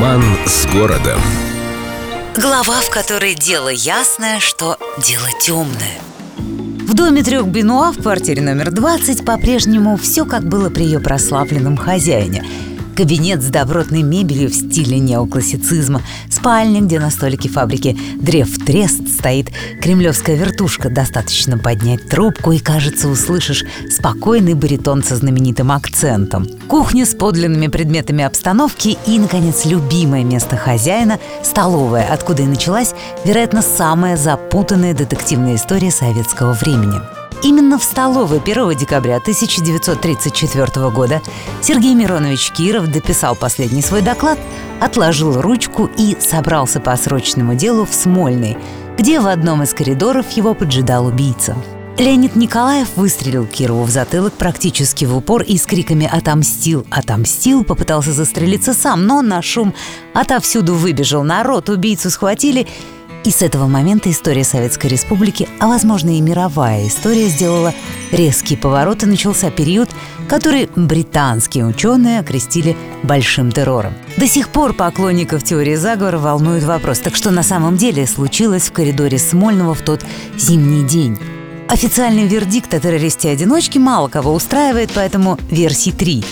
Роман с городом. Глава, в которой дело ясное, что дело темное. В доме трех Бенуа в квартире номер 20 по-прежнему все как было при ее прославленном хозяине. Кабинет с добротной мебелью в стиле неоклассицизма, спальня, где на столике фабрики «Древ Трест» стоит кремлевская вертушка, достаточно поднять трубку и, кажется, услышишь спокойный баритон со знаменитым акцентом. Кухня с подлинными предметами обстановки и, наконец, любимое место хозяина – столовая, откуда и началась, вероятно, самая запутанная детективная история советского времени. Именно в столовой 1 декабря 1934 года Сергей Миронович Киров дописал последний свой доклад, отложил ручку и собрался по срочному делу в Смольный, где в одном из коридоров его поджидал убийца. Леонид Николаев выстрелил Кирову в затылок практически в упор и с криками «Отомстил! Отомстил!» попытался застрелиться сам, но на шум отовсюду выбежал народ, убийцу схватили. И с этого момента история Советской Республики, а, возможно, и мировая история, сделала резкий поворот, и начался период, который британские ученые окрестили «большим террором». До сих пор поклонников теории заговора волнует вопрос, так что на самом деле случилось в коридоре Смольного в тот зимний день. Официальный вердикт о террористе-одиночке мало кого устраивает, поэтому версий 3.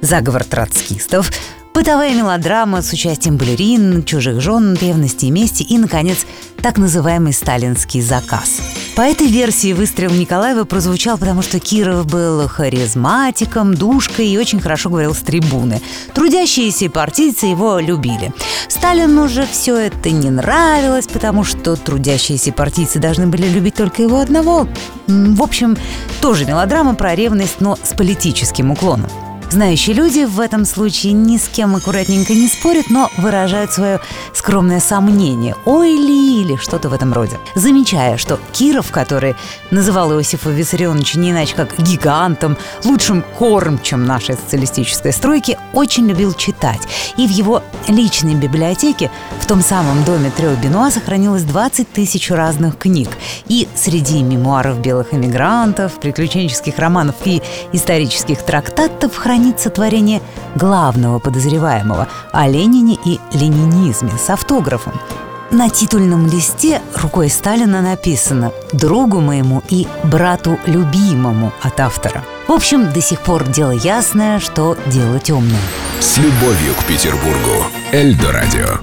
Заговор троцкистов, бытовая мелодрама с участием балерин, чужих жен, ревности и мести и, наконец, так называемый сталинский заказ. По этой версии выстрел Николаева прозвучал, потому что Киров был харизматиком, душкой и очень хорошо говорил с трибуны. Трудящиеся и партийцы его любили. Сталину уже все это не нравилось, потому что трудящиеся и партийцы должны были любить только его одного. В общем, тоже мелодрама про ревность, но с политическим уклоном. Знающие люди в этом случае ни с кем аккуратненько не спорят, но выражают свое скромное сомнение «ой ли» или что-то в этом роде. Замечая, что Киров, который называл Иосифа Виссарионовича не иначе как гигантом, лучшим кормчем нашей социалистической стройки, очень любил читать. И в его личной библиотеке в том самом доме трех Бенуа сохранилось 20 тысяч разных книг. И среди мемуаров белых эмигрантов, приключенческих романов и исторических трактатов хранится творение главного подозреваемого о Ленине и ленинизме с автографом. На титульном листе рукой Сталина написано «Другу моему и брату любимому» от автора. В общем, до сих пор дело ясное, что дело темное. С любовью к Петербургу. Эльдо-радио.